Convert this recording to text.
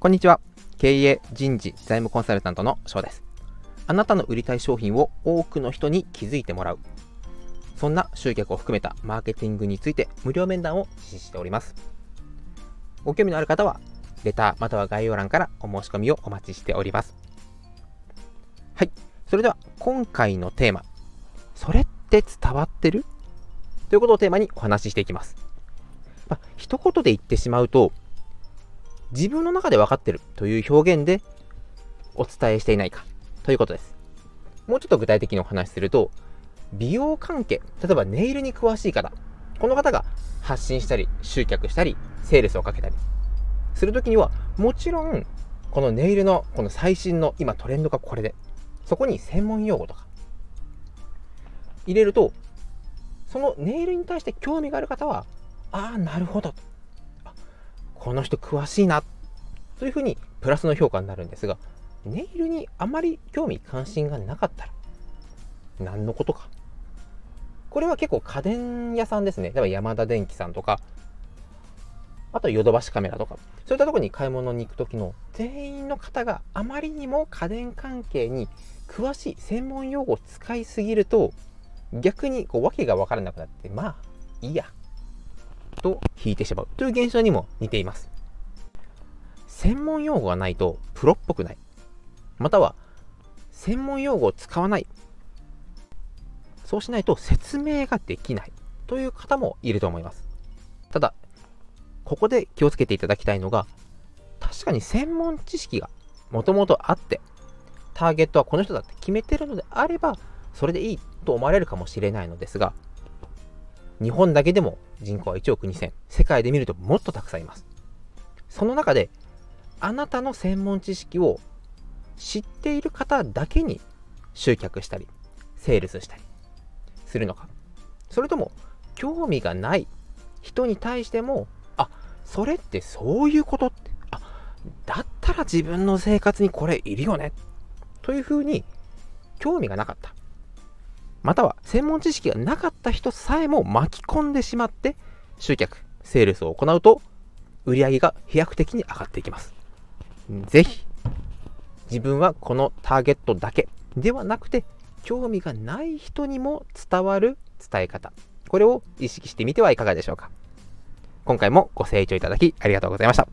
こんにちは。経営、人事、財務コンサルタントの翔です。あなたの売りたい商品を多くの人に気づいてもらう。そんな集客を含めたマーケティングについて無料面談を実施しております。ご興味のある方は、レターまたは概要欄からお申し込みをお待ちしております。はい。それでは今回のテーマ、それって伝わってる？ということをテーマにお話ししていきます。一言で言ってしまうと、自分の中で分かってるという表現でお伝えしていないかということです。もうちょっと具体的にお話しすると、美容関係、例えばネイルに詳しい方、この方が発信したり集客したりセールスをかけたりするときには、もちろんこのネイルのこの最新の今トレンドがこれで、そこに専門用語とか入れると、そのネイルに対して興味がある方は、ああなるほど、この人詳しいなというふうにプラスの評価になるんですが、ネイルにあまり興味関心がなかったら何のことか。これは結構家電屋さんですね。例えばヤマダ電機さんとか、あとヨドバシカメラとか、そういったところに買い物に行くときの全員の方があまりにも家電関係に詳しい専門用語を使いすぎると、逆にこう訳が分からなくなって、まあいいやと引いてしまうという現象にも似ています。専門用語がないとプロっぽくない、または専門用語を使わない、そうしないと説明ができないという方もいると思います。ただここで気をつけていただきたいのが、確かに専門知識がもともとあって、ターゲットはこの人だって決めてるのであればそれでいいと思われるかもしれないのですが、日本だけでも人口は1億2000、世界で見るともっとたくさんいます。その中であなたの専門知識を知っている方だけに集客したりセールスしたりするのか、それとも興味がない人に対しても、あ、それってそういうことって、あ、だったら自分の生活にこれいるよねというふうに興味がなかった、または専門知識がなかった人さえも巻き込んでしまって集客、セールスを行うと売り上げが飛躍的に上がっていきます。ぜひ自分はこのターゲットだけではなくて、興味がない人にも伝わる伝え方、これを意識してみてはいかがでしょうか。今回もご清聴いただきありがとうございました。